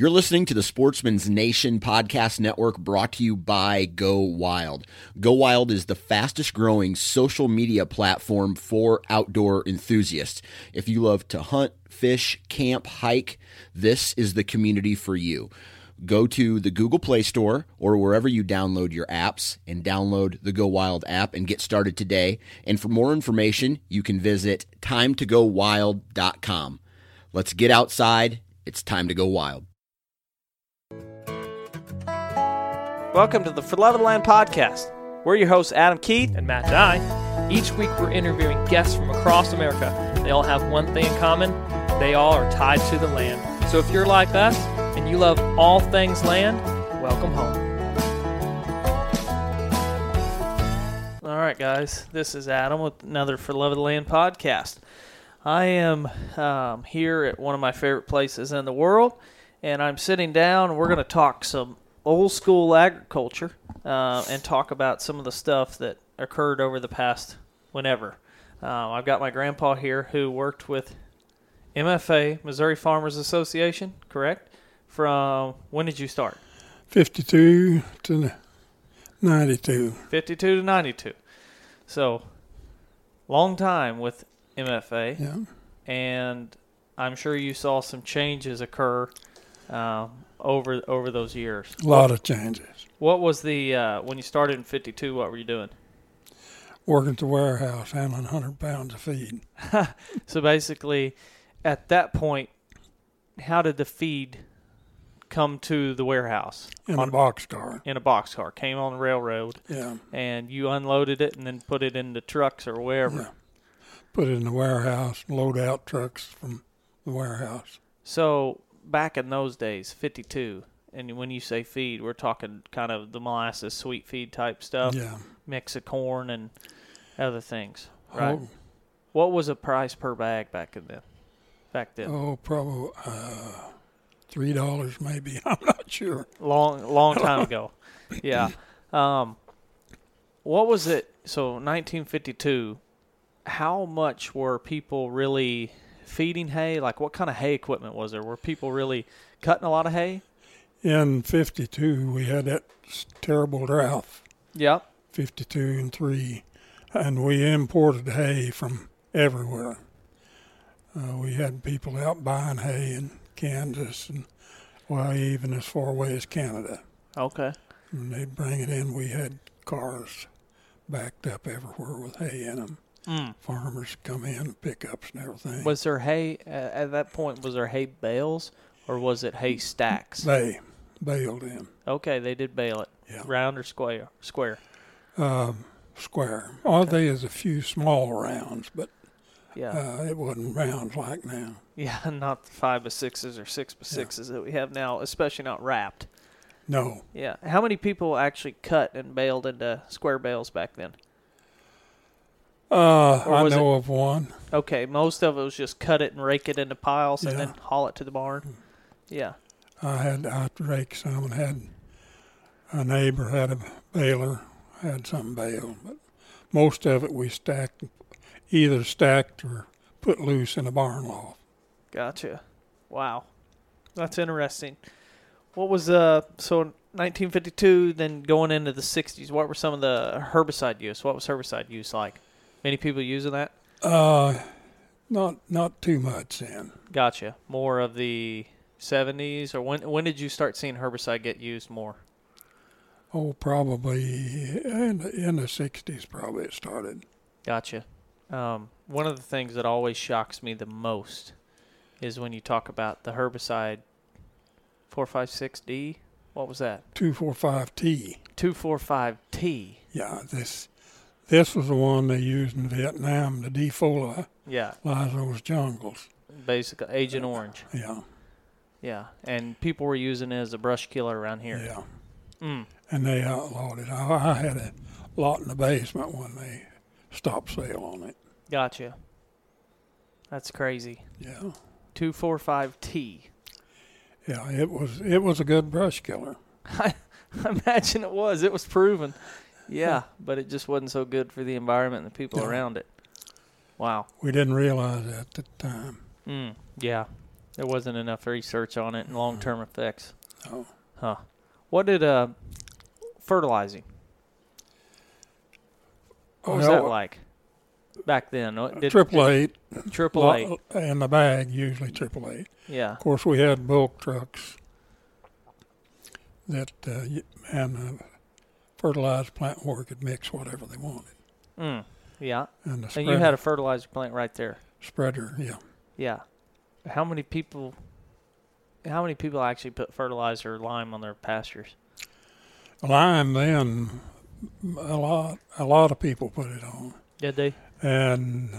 You're listening to the Sportsman's Nation Podcast Network, brought to you by Go Wild. Go Wild is the fastest growing social media platform for outdoor enthusiasts. If you love to hunt, fish, camp, hike, this is the community for you. Go to the Google Play Store or wherever you download your apps and download the Go Wild app and get started today. And for more information, you can visit timetogowild.com. Let's get outside. It's time to go wild. Welcome to the For the Love of the Land podcast. We're your hosts, Adam Keith and Matt Dye. Each week, we're interviewing guests from across America. They all have one thing in common. They all are tied to the land. So if you're like us and you love all things land, welcome home. All right, guys. This is Adam with another For the Love of the Land podcast. I am here at one of my favorite places in the world, and I'm sitting down, and we're going to talk some old school agriculture and talk about some of the stuff that occurred over the past whenever. I've got my grandpa here who worked with MFA, Missouri Farmers Association, correct? From when did you start? 52 to 92. 52 to 92. So long time with MFA. Yeah. And I'm sure you saw some changes occur over those years. A lot of changes. What was the when you started in 52, what were you doing? Working at the warehouse, handling 100 pounds of feed. So basically, at that point, how did the feed come to the warehouse? In a boxcar. Came on the railroad. Yeah. And you unloaded it and then put it into trucks or wherever. Yeah. Put it in the warehouse, load out trucks from the warehouse. So back in those days, 52, and when you say feed, we're talking kind of the molasses, sweet feed type stuff, yeah, mix of corn and other things, right? Oh. What was the price per bag back then? Oh, probably $3 maybe. I'm not sure. Long time ago. Yeah. What was it? So 1952, how much were people really feeding hay? Like, what kind of hay equipment was there? Were people really cutting a lot of hay? In 52, we had that terrible drought. Yep. 52 and 3, and we imported hay from everywhere. We had people out buying hay in Kansas and, well, even as far away as Canada. Okay. And they'd bring it in. We had cars backed up everywhere with hay in them. Mm. Farmers come in, pickups and everything. Was there hay, at that point, was there hay bales or was it hay stacks? They baled in. Okay, they did bale it. Yeah. Round or square? Square. Okay. All they is a few small rounds, but yeah, it wasn't round like now. Yeah, not the 5x6s or 6x6s that we have now, especially not wrapped. No. Yeah. How many people actually cut and baled into square bales back then? I know of one. Okay, most of it was just cut it and rake it into piles and then haul it to the barn. Yeah. I raked some and had a neighbor had a baler, had some baled, but most of it we stacked, either stacked or put loose in a barn loft. Gotcha. Wow. That's interesting. What was, so 1952, then going into the 60s, what were some of the herbicide use? What was herbicide use like? Many people using that? Not too much then. Gotcha. More of the 70s, or when did you start seeing herbicide get used more? Oh, probably in the 60s. Probably it started. Gotcha. One of the things that always shocks me the most is when you talk about the herbicide 456D. What was that? 2,4,5-T. 2,4,5-T. Yeah, this was the one they used in Vietnam to defoliate those jungles. Basically, Agent Orange. Yeah. Yeah, and people were using it as a brush killer around here. Yeah. Mm. And they outlawed it. I had a lot in the basement when they stopped sale on it. Gotcha. That's crazy. Yeah. 2,4,5-T. Yeah, it was a good brush killer. I imagine it was. It was proven. Yeah, but it just wasn't so good for the environment and the people around it. Wow. We didn't realize that at the time. Mm, yeah. There wasn't enough research on it and long-term effects. Oh. Huh. What did fertilizing? What was that like back then? Triple eight. In the bag, usually 888. Yeah. Of course, we had bulk trucks that and the fertilizer plant where we could mix whatever they wanted. Mm. Yeah. And the spreader, and you had a fertilizer plant right there. Spreader. Yeah. Yeah. How many people actually put fertilizer or lime on their pastures? Lime then, a lot of people put it on. Did they? And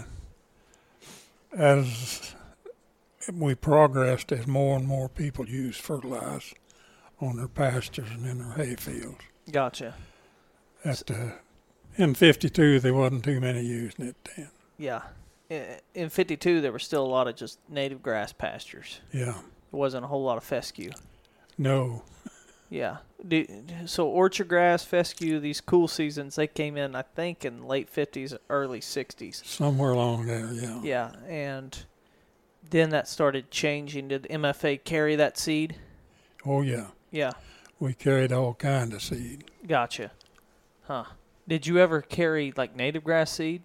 as we progressed, as more and more people used fertilizer on their pastures and in their hay fields. Gotcha. In 52, there wasn't too many using it then. Yeah. In 52, there were still a lot of just native grass pastures. Yeah. There wasn't a whole lot of fescue. No. Yeah. So orchard grass, fescue, these cool seasons, they came in, I think, in late 50s, early 60s. Somewhere along there, yeah. Yeah, and then that started changing. Did MFA carry that seed? Oh, yeah. Yeah. We carried all kind of seed. Gotcha. Huh. Did you ever carry, like, native grass seed?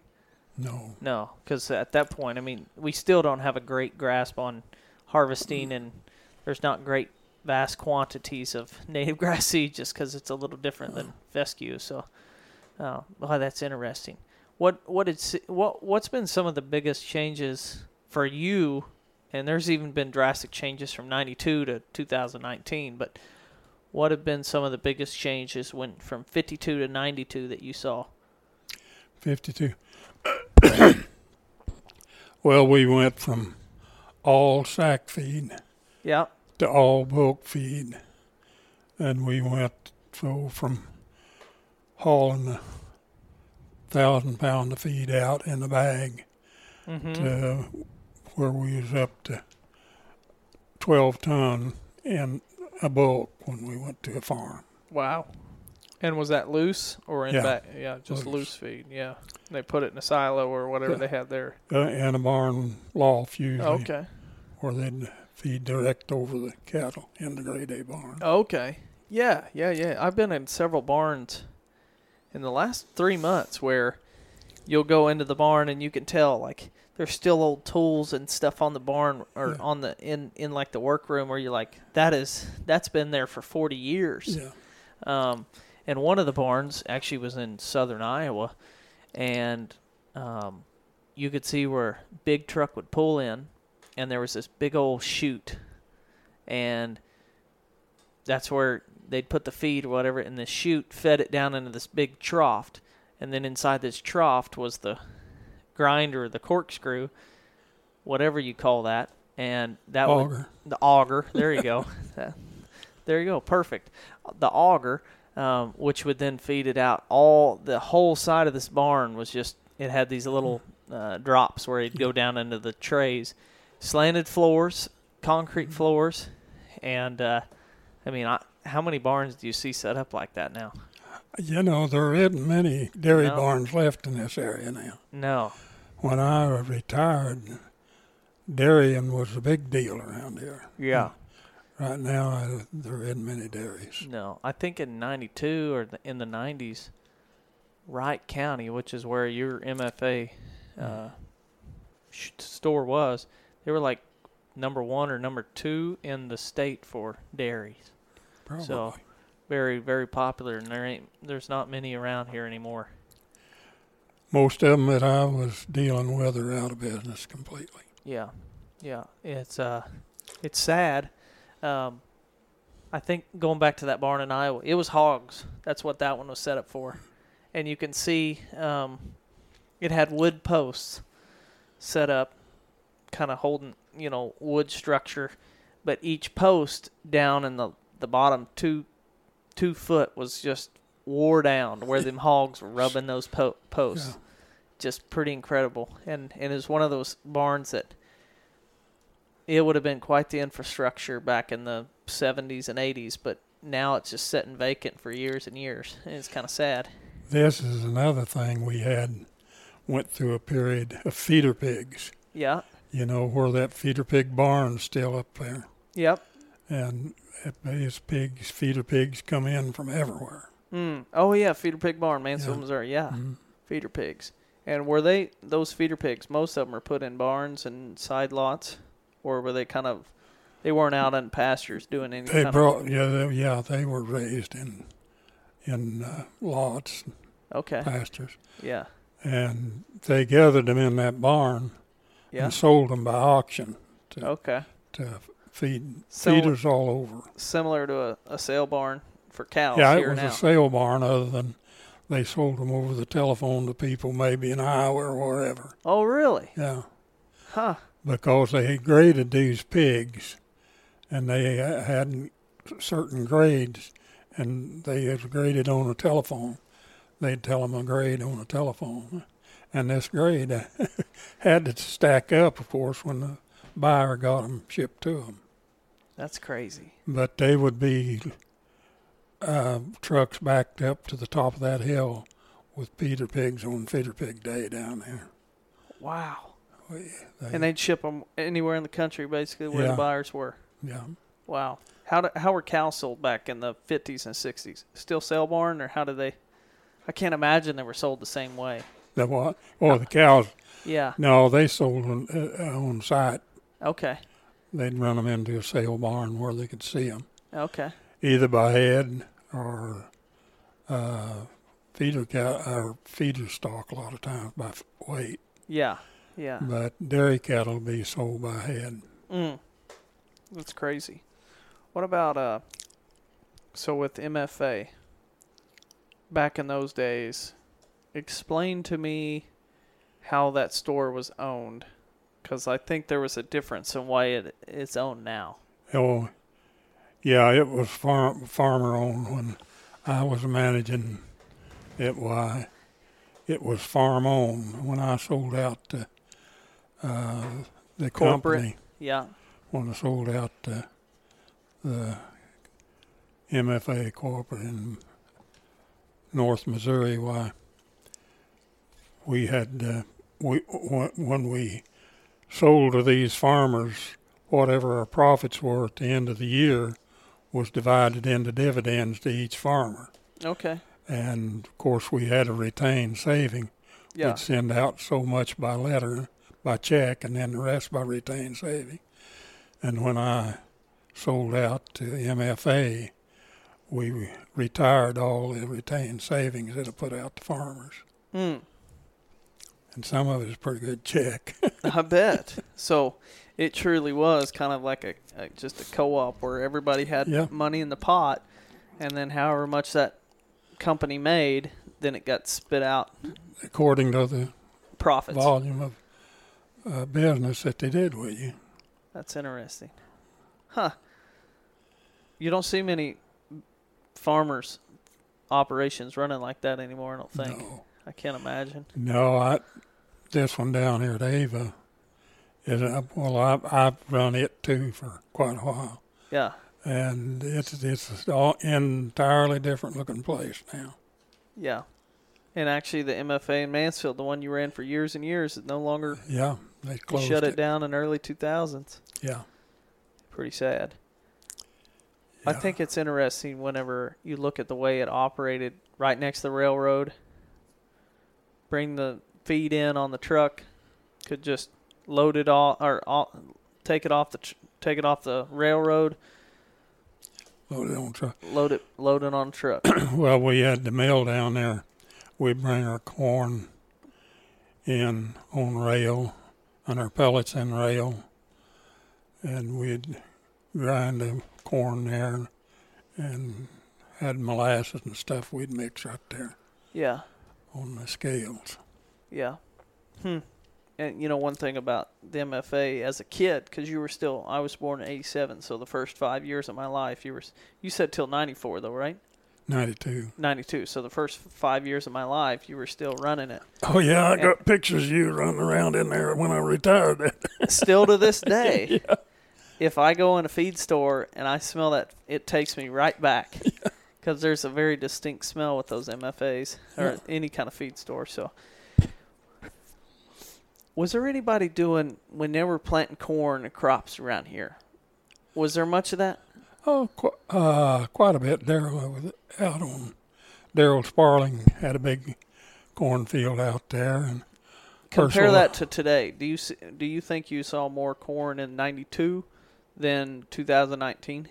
No. No, because at that point, I mean, we still don't have a great grasp on harvesting, and there's not great vast quantities of native grass seed just because it's a little different than fescue. So, that's interesting. What's been some of the biggest changes for you? And there's even been drastic changes from 92 to 2019. But what have been some of the biggest changes from 52 to 92 that you saw? 52. Well, we went from all sack feed to all bulk feed, and we went from hauling 1,000 pounds of feed out in the bag to where we was up to 12 ton in a bulk when we went to a farm. Wow. And was that loose or in back? Yeah, just loose feed. Yeah, and they put it in a silo or whatever they had there. And a barn loft usually. Okay. Or they'd feed direct over the cattle in the grade A barn. Okay. Yeah. I've been in several barns in the last 3 months where you'll go into the barn and you can tell like there's still old tools and stuff on the barn or on the in like the workroom where you're like that's been there for 40 years. Yeah. And one of the barns actually was in southern Iowa, and you could see where big truck would pull in, and there was this big old chute, and that's where they'd put the feed or whatever, and the chute fed it down into this big trough, and then inside this trough was the grinder, the corkscrew, whatever you call that, and that was the auger. There you go. There you go. Perfect. The auger. Which would then feed it out. The whole side of this barn was just, it had these little drops where it'd go down into the trays. Slanted floors, concrete floors, and how many barns do you see set up like that now? You know, there isn't many dairy barns left in this area now. No. When I retired, dairying was a big deal around here. Yeah. Right now, there isn't many dairies. No, I think in 92 or in the 90s, Wright County, which is where your MFA store was, they were like number one or number two in the state for dairies. Probably. So very, very popular, and there's not many around here anymore. most of them that I was dealing with are out of business completely. Yeah, yeah. It's sad. I think going back to that barn in Iowa, it was hogs. That's what that one was set up for. And you can see it had wood posts set up, kind of holding, you know, wood structure. But each post down in the bottom 2 foot was just wore down where them hogs were rubbing those posts. Yeah. Just pretty incredible. And it was one of those barns that it would have been quite the infrastructure back in the 70s and 80s, but now it's just sitting vacant for years and years, and it's kind of sad. This is another thing we had, went through a period of feeder pigs. Yeah. You know, where that feeder pig barn's still up there. Yep. And these pigs, feeder pigs come in from everywhere. Mm. Oh, yeah, feeder pig barn, Mansfield, Missouri, yeah. Mm-hmm. Feeder pigs. And were they, those feeder pigs, most of them are put in barns and side lots, or were they kind of, they weren't out in pastures doing anything? They were raised in lots. Okay. Pastures. Yeah. And they gathered them in that barn and sold them by auction to feed feeders all over. Similar to a sale barn for cows here now. Yeah, it was a sale barn other than they sold them over the telephone to people maybe in Iowa or wherever. Oh, really? Yeah. Huh. Because they had graded these pigs, and they had certain grades, and they had graded on a telephone. They'd tell them a grade on a telephone. And this grade had to stack up, of course, when the buyer got them shipped to them. That's crazy. But they would be trucks backed up to the top of that hill with feeder pigs on Feeder Pig Day down there. Wow. And they'd ship them anywhere in the country, basically, where the buyers were. Yeah. Wow. How were cows sold back in the 50s and 60s? Still sale barn, or how did they? I can't imagine they were sold the same way. The what? Oh, the cows. Yeah. No, they sold them on site. Okay. They'd run them into a sale barn where they could see them. Okay. Either by head or feeder cow or feeder stock a lot of times by weight. Yeah. Yeah. But dairy cattle be sold by head. Mm. That's crazy. What about, so with MFA, back in those days, explain to me how that store was owned, because I think there was a difference in why it's owned now. Oh, yeah, it was farmer owned when I was managing it. Why? It was farm owned when I sold out to the corporate company. Yeah. When I sold out to the MFA corporate in North Missouri, why we had when we sold to these farmers, whatever our profits were at the end of the year was divided into dividends to each farmer. Okay. And of course, we had a retained saving. Yeah. We'd send out so much by letter, by check, and then the rest by retained saving. And when I sold out to MFA, we retired all the retained savings that I put out to farmers. Mm. And some of it is a pretty good check. I bet. So it truly was kind of like just a co-op where everybody had money in the pot, and then however much that company made, then it got spit out. According to the profits. Volume of business that they did with you. That's interesting. Huh. You don't see many farmers' operations running like that anymore, I don't think. No. I can't imagine. No, this one down here at Ava, I've run it too for quite a while. Yeah. And it's all entirely different looking place now. Yeah. And actually the MFA in Mansfield, the one you ran for years and years, is no longer. Yeah, they closed it. Shut it down in early 2000s. Yeah. Pretty sad. Yeah. I think it's interesting whenever you look at the way it operated right next to the railroad. Bring the feed in on the truck, could just load it all or take it off the railroad. Load it on truck. Load it on truck. Well, we had the mill down there. We'd bring our corn in on rail, on our pellets and rail, and we'd grind the corn there and had molasses and stuff we'd mix right there. Yeah. On the scales. Yeah. Hmm. And, you know, one thing about the MFA as a kid, because you were still, I was born in 87, so the first 5 years of my life, you said till 94 though, right? 92. 92. So the first 5 years of my life, you were still running it. Oh, yeah. I got pictures of you running around in there when I retired. Still to this day, yeah. If I go in a feed store and I smell that, it takes me right back because there's a very distinct smell with those MFAs or any kind of feed store. So was there anybody doing, when they were planting corn and crops around here, was there much of that? Oh, quite a bit. Darryl was out on. Darryl Sparling had a big cornfield out there. And compare that to today. Do you think you saw more corn in 92 than 2019?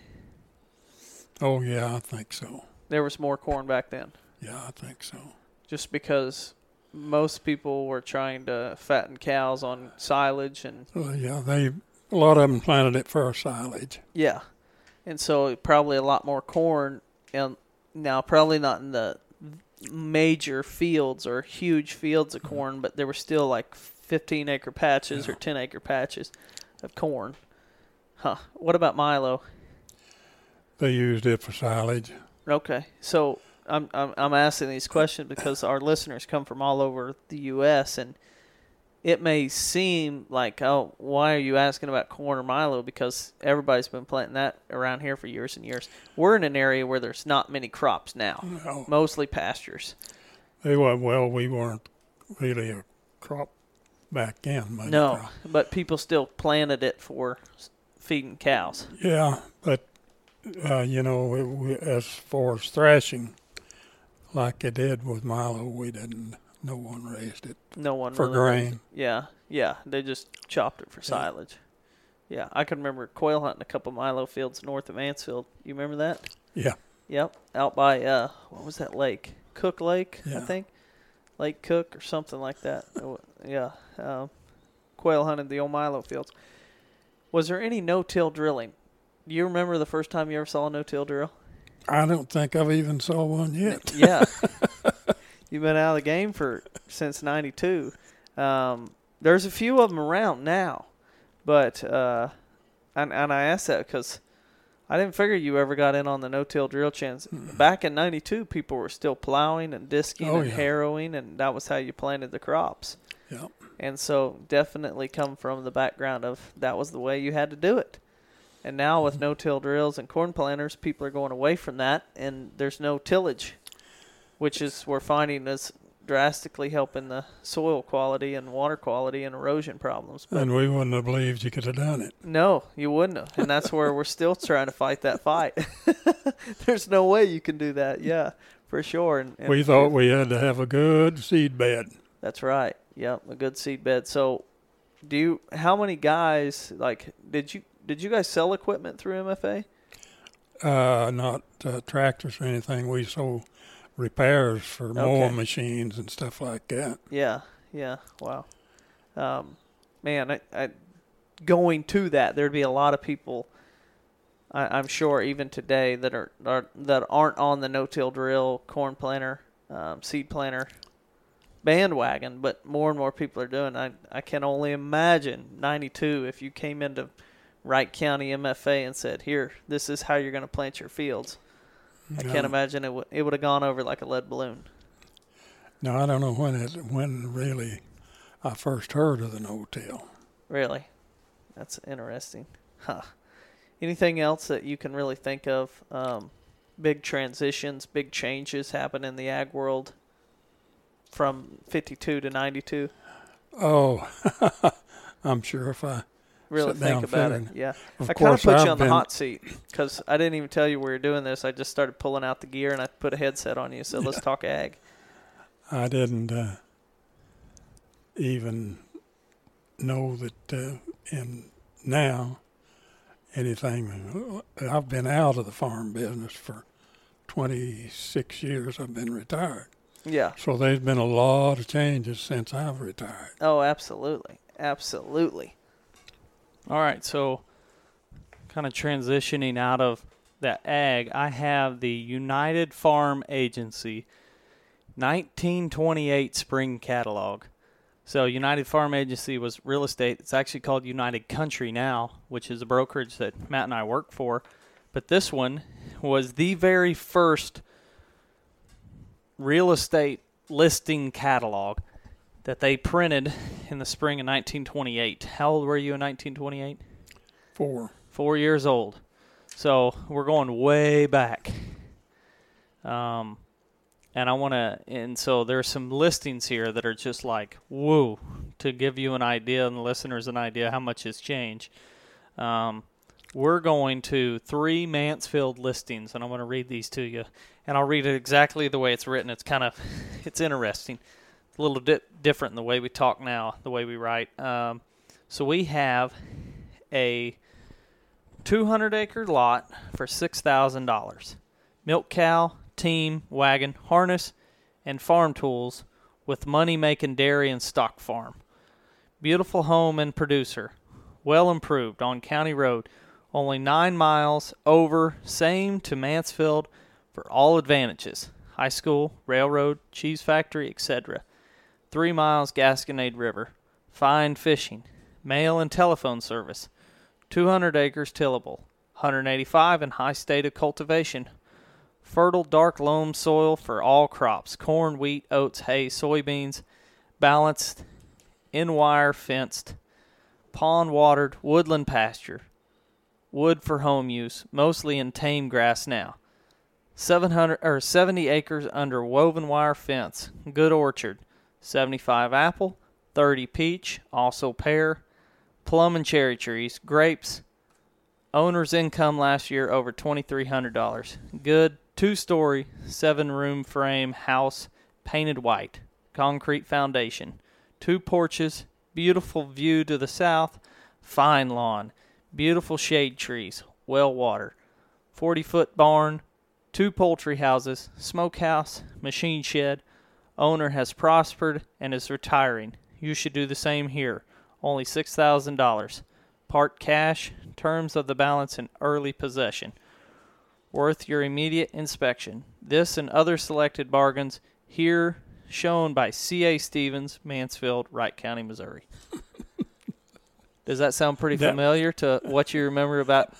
Oh, yeah, I think so. There was more corn back then? Yeah, I think so. Just because most people were trying to fatten cows on silage. And yeah, a lot of them planted it for silage. Yeah. And so probably a lot more corn, and now probably not in the major fields or huge fields of corn, but there were still like 15-acre patches or 10-acre patches of corn. Huh. What about milo? They used it for silage. Okay. So I'm asking these questions because our listeners come from all over the U.S., and it may seem like, oh, why are you asking about corn or milo? Because everybody's been planting that around here for years and years. We're in an area where there's not many crops now, mostly pastures. We weren't really a crop back then. But people still planted it for feeding cows. Yeah, but, you know, as far as thrashing, like they did with milo, we didn't. No one raised it. No one for really grain. Yeah, yeah. They just chopped it for silage. Yeah, I can remember quail hunting a couple of milo fields north of Mansfield. You remember that? Yeah. Yep. Out by what was that lake? Cook Lake, I think. Lake Cook or something like that. Yeah. Quail hunted the old milo fields. Was there any no-till drilling? Do you remember the first time you ever saw a no-till drill? I don't think I've even saw one yet. Yeah. You've been out of the game since 92. There's a few of them around now, but and I asked that because I didn't figure you ever got in on the no-till drill chance. Back in 92, people were still plowing and disking harrowing, and that was how you planted the crops. Yep. And so definitely come from the background of that was the way you had to do it. And now with no-till drills and corn planters, people are going away from that, and there's no tillage, which is we're finding is drastically helping the soil quality and water quality and erosion problems. But and we wouldn't have believed you could have done it. No, you wouldn't have. And that's where we're still trying to fight that fight. There's no way you can do that. Yeah, for sure. And we thought we had to have a good seed bed. That's right. Yeah, a good seed bed. So how many guys, like, did you guys sell equipment through MFA? Not tractors or anything. We sold repairs for mowing machines and stuff like that. Yeah, yeah, wow. Man, I going to that, there'd be a lot of people, I'm sure, even today, that aren't on the no-till drill, corn planter, seed planter bandwagon, but more and more people are doing. I can only imagine 92 if you came into Wright County MFA and said, here, this is how you're going to plant your fields. I can't imagine it would have gone over like a lead balloon. No, I don't know when really I first heard of the no-till. Really? That's interesting. Huh. Anything else that you can really think of? Big transitions, big changes happen in the ag world from 52 to 92? Oh, I'm sure if I really think about it. Yeah. I kind of put you on the hot seat because I didn't even tell you we were doing this. I just started pulling out the gear and I put a headset on you. So let's talk ag. I didn't even know that now anything. I've been out of the farm business for 26 years. I've been retired. Yeah. So there's been a lot of changes since I've retired. Oh, absolutely. Absolutely. All right, so kind of transitioning out of the ag, I have the United Farm Agency 1928 spring catalog. So United Farm Agency was real estate. It's actually called United Country now, which is a brokerage that Matt and I work for. But this one was the very first real estate listing catalog that they printed in the spring of 1928. How old were you in 1928? 4 years old. So we're going way back. And so there's some listings here that are just like, whoa, to give you an idea and the listeners an idea how much has changed. We're going to 3 Mansfield listings, and I'm going to read these to you. And I'll read it exactly the way it's written. It's kind of, it's interesting. A little different in the way we talk now, the way we write. So we have a 200-acre lot for $6,000. Milk cow, team, wagon, harness, and farm tools with money-making dairy and stock farm. Beautiful home and producer. Well improved on County Road. Only 9 miles over, same to Mansfield for all advantages. High school, railroad, cheese factory, etc. 3 miles Gasconade River. Fine fishing. Mail and telephone service. 200 acres tillable. 185 in high state of cultivation. Fertile dark loam soil for all crops. Corn, wheat, oats, hay, soybeans. Balanced. In-wire fenced. Pond watered. Woodland pasture. Wood for home use. Mostly in tame grass now. 70 acres under woven wire fence. Good orchard. 75 apple, 30 peach, also pear, plum and cherry trees, grapes. Owner's income last year over $2,300. Good 2-story, 7-room frame house, painted white, concrete foundation, 2 porches, beautiful view to the south, fine lawn, beautiful shade trees, well water, 40-foot barn, 2 poultry houses, smokehouse, machine shed. Owner has prospered and is retiring. You should do the same here. Only $6,000. Part cash, terms of the balance in early possession. Worth your immediate inspection. This and other selected bargains here shown by C.A. Stevens, Mansfield, Wright County, Missouri. Does that sound pretty familiar to what you remember about?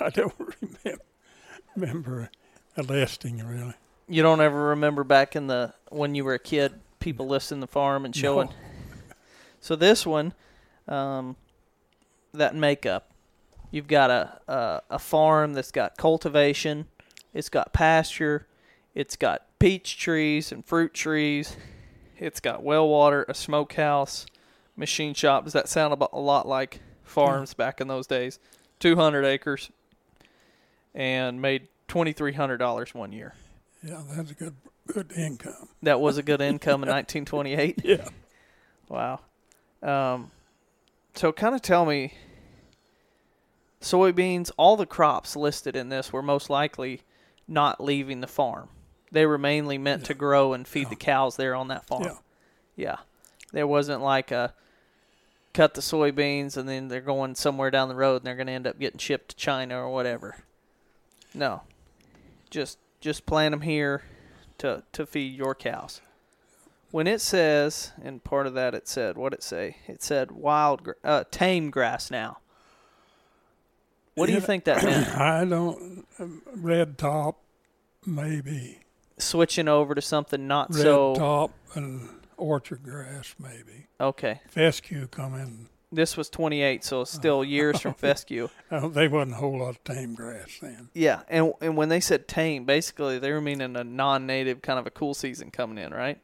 I don't remember a listing, really. You don't ever remember back in the when you were a kid, people listing the farm and showing? No. So this one, that makeup, you've got a farm that's got cultivation, it's got pasture, it's got peach trees and fruit trees, it's got well water, a smokehouse, machine shop. Does that sound a lot like farms back in those days? 200 acres and made $2,300 one year. Yeah, that's a good income. That was a good income in 1928? Yeah. Wow. So kind of tell me, soybeans, all the crops listed in this were most likely not leaving the farm. They were mainly meant to grow and feed the cows there on that farm. Yeah. There wasn't like a cut the soybeans and then they're going somewhere down the road and they're going to end up getting shipped to China or whatever. No. Just plant them here to feed your cows. When it says, and part of that it said, what it say? It said tame grass now. What do you think that meant? I don't, red top, maybe. Switching over to something not red so. Red top and orchard grass, maybe. Okay. Fescue come in. This was 28, so it's still years from fescue. They wasn't a whole lot of tame grass then. Yeah, and when they said tame, basically they were meaning a non-native kind of a cool season coming in, right?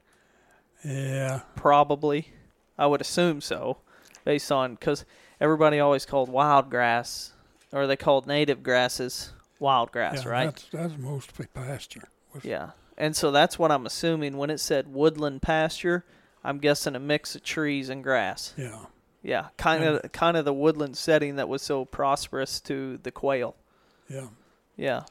Yeah. Probably. I would assume so, based on, because everybody always called wild grass, or they called native grasses wild grass, right? That's mostly pasture. Yeah, and so that's what I'm assuming. When it said woodland pasture, I'm guessing a mix of trees and grass. Yeah. Yeah, kind of the woodland setting that was so prosperous to the quail. Yeah. Yeah.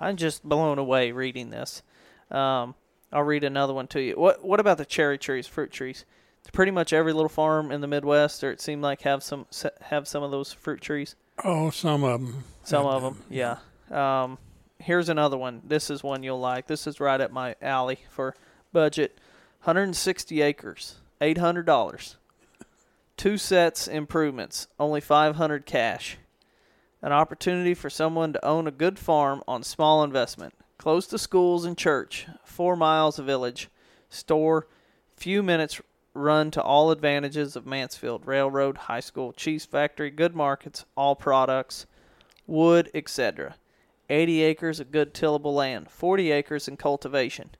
I'm just blown away reading this. I'll read another one to you. What about the cherry trees, fruit trees? Pretty much every little farm in the Midwest, or it seemed like, have some of those fruit trees. Oh, some of them. Some of them, yeah. Here's another one. This is one you'll like. This is right up my alley for budget. 160 acres, $800. 2 sets improvements, only $500 cash. An opportunity for someone to own a good farm on small investment. Close to schools and church, 4 miles of village, store, few minutes run to all advantages of Mansfield, railroad, high school, cheese factory, good markets, all products, wood, etc. 80 acres of good tillable land, 40 acres in cultivation,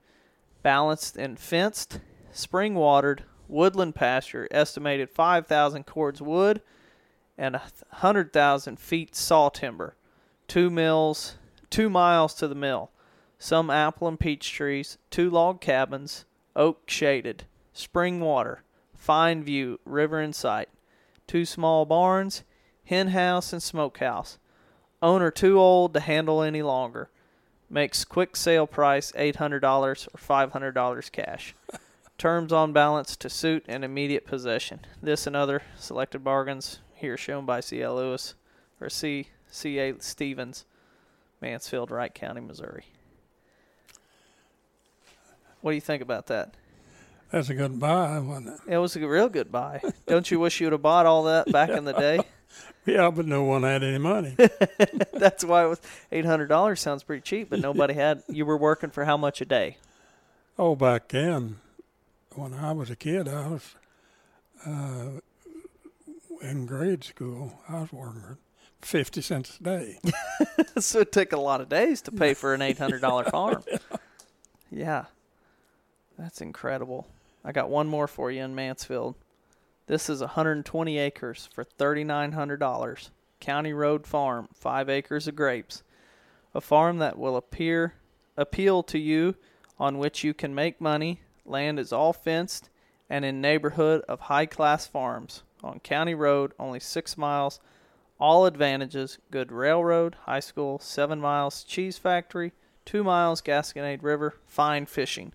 balanced and fenced, spring watered, woodland pasture, estimated 5,000 cords wood and 100,000 feet saw timber, 2 mills, 2 miles to the mill, some apple and peach trees, 2 log cabins, oak shaded, spring water, fine view, river in sight, 2 small barns, hen house and smokehouse. Owner too old to handle any longer. Makes quick sale price $800 or $500 cash. Terms on balance to suit and immediate possession. This and other selected bargains here shown by C.A. Lewis or C.A. Stevens, Mansfield, Wright County, Missouri. What do you think about that? That's a good buy, wasn't it? It was a real good buy. Don't you wish you would have bought all that back in the day? Yeah, but no one had any money. That's why it was $800. Sounds pretty cheap, but nobody had. You were working for how much a day? Oh, back then, when I was a kid, I was in grade school. I was working for 50 cents a day. So it took a lot of days to pay for an $800 farm. Yeah. That's incredible. I got one more for you in Mansfield. This is 120 acres for $3,900. County Road Farm, 5 acres of grapes. A farm that will appeal to you, on which you can make money. Land is all fenced and in neighborhood of high-class farms. On County Road, only 6 miles. All advantages, good railroad, high school, 7 miles, cheese factory, 2 miles, Gasconade River, fine fishing.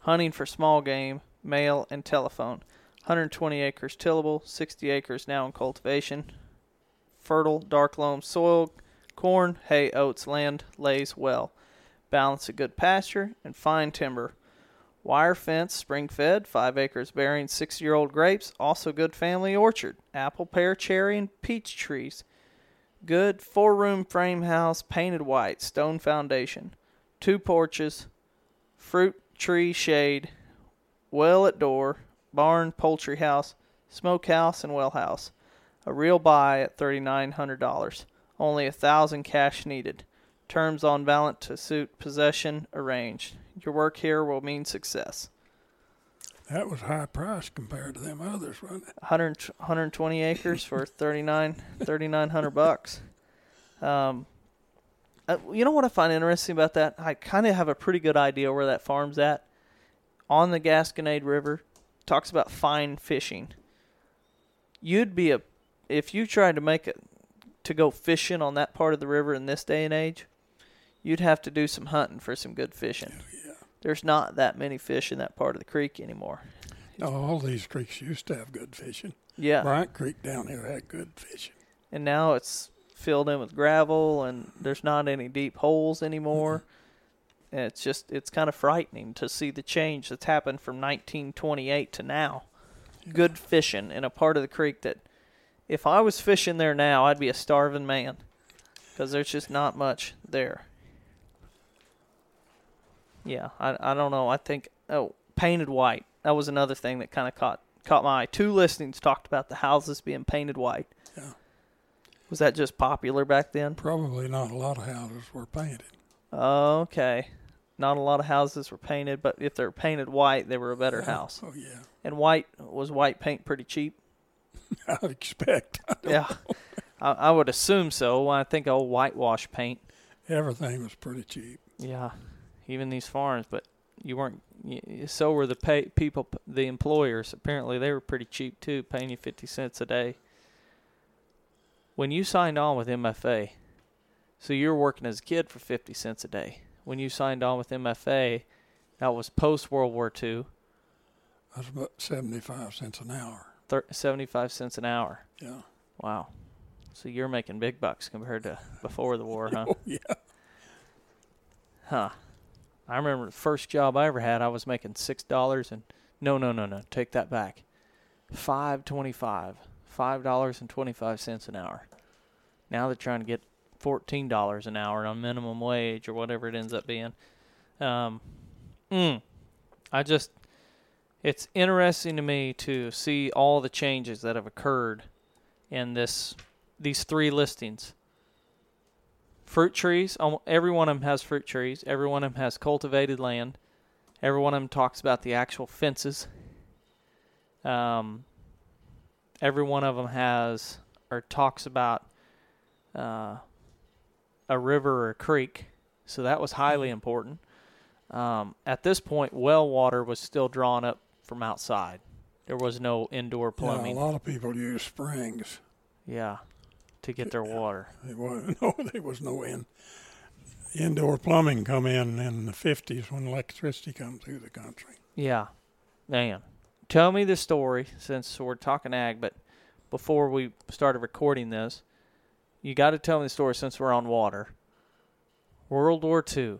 Hunting for small game, mail, and telephone. 120 acres tillable, 60 acres now in cultivation. Fertile, dark loam soil, corn, hay, oats, land, lays well. Balance of good pasture and fine timber. Wire fence, spring-fed, 5 acres bearing 6-year-old grapes. Also good family orchard. Apple, pear, cherry, and peach trees. Good 4-room frame house, painted white, stone foundation. 2 porches, fruit, tree shade, well at door, barn, poultry house, smokehouse, and well house. A real buy at $3,900. Only $1,000 cash needed. Terms on balance to suit possession arranged. Your work here will mean success. That was high price compared to them others, wasn't it? 120 acres for $3,900. You know what I find interesting about that? I kind of have a pretty good idea where that farm's at. On the Gasconade River, talks about fine fishing. If you tried to make it to go fishing on that part of the river in this day and age, you'd have to do some hunting for some good fishing. Yeah. There's not that many fish in that part of the creek anymore. No, all these creeks used to have good fishing. Yeah. Bryant Creek down here had good fishing. And now it's filled in with gravel, and there's not any deep holes anymore. Mm-hmm. And it's kind of frightening to see the change that's happened from 1928 to now. Yeah. Good fishing in a part of the creek that, if I was fishing there now, I'd be a starving man, because there's just not much there. Yeah, I don't know. I think painted white. That was another thing that kind of caught my eye. 2 listings talked about the houses being painted white. Yeah. Was that just popular back then? Probably not a lot of houses were painted. Okay. Not a lot of houses were painted, but if they were painted white, they were a better house. Oh, yeah. And white paint pretty cheap? I would expect. I don't know. I would assume so. When I think of whitewash paint, everything was pretty cheap. Yeah, even these farms, but you weren't. So were the people, the employers. Apparently, they were pretty cheap, too, paying you 50 cents a day. When you signed on with MFA, So you were working as a kid for 50 cents a day. When you signed on with MFA, that was post-World War II. That's about 75 cents an hour. 75 cents an hour? Yeah. Wow. So you're making big bucks compared to before the war, huh? Oh, yeah. Huh. I remember the first job I ever had, I was making $6 and no, take that back. $5.25. $5.25 an hour. Now they're trying to get $14 an hour on minimum wage or whatever it ends up being. It's interesting to me to see all the changes that have occurred in these three listings. Fruit trees, every one of them has fruit trees. Every one of them has cultivated land. Every one of them talks about the actual fences. Every one of them has or talks about a river or a creek. So that was highly important. At this point, well water was still drawn up from outside. There was no indoor plumbing. Yeah, a lot of people used springs. Yeah, to get their water. There was no indoor plumbing come in the 50s when electricity come through the country. Yeah, man. Tell me the story, since we're talking ag, but before we started recording this, you got to tell me the story since we're on water. World War II,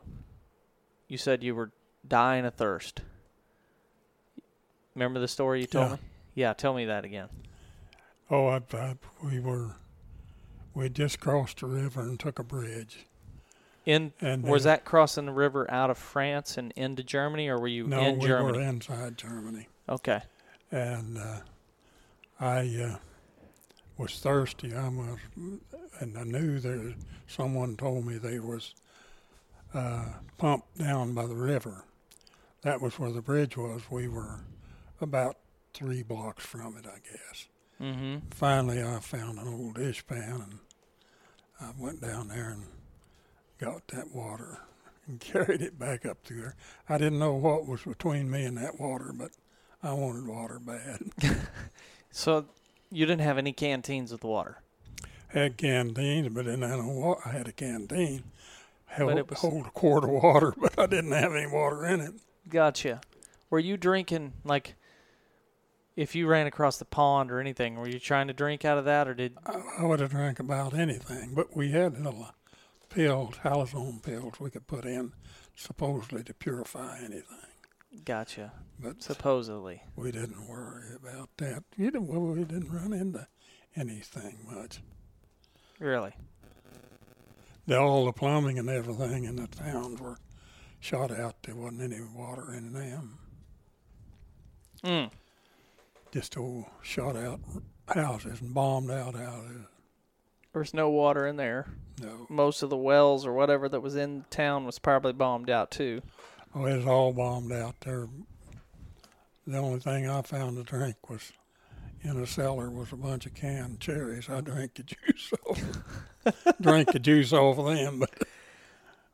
you said you were dying of thirst. Remember the story you told me? Yeah, tell me that again. Oh, we just crossed the river and took a bridge. Was that crossing the river out of France and into Germany, or were you in Germany? No, we were inside Germany. Okay. And I was thirsty. I knew there. Someone told me there was pumped down by the river. That was where the bridge was. We were about 3 blocks from it, I guess. Mm-hmm. Finally, I found an old dishpan, and I went down there and got that water and carried it back up to there. I didn't know what was between me and that water, but I wanted water bad. So you didn't have any canteens with water? Had canteens, but then I had a canteen. Helped hold a quart of water, but I didn't have any water in it. Gotcha. Were you drinking, like, if you ran across the pond or anything, were you trying to drink out of that, or did... I would have drank about anything, but we had little pills, halazone pills we could put in, supposedly to purify anything. Gotcha. But supposedly. We didn't worry about that. We didn't run into anything much. Really? All the plumbing and everything in the towns were shot out. There wasn't any water in them. Mm. Just old shot out houses and bombed out houses. There's no water in there. No. Most of the wells or whatever that was in town was probably bombed out too. Oh, it was all bombed out there. The only thing I found to drink was in a cellar was a bunch of canned cherries. I drank the juice off of them. But.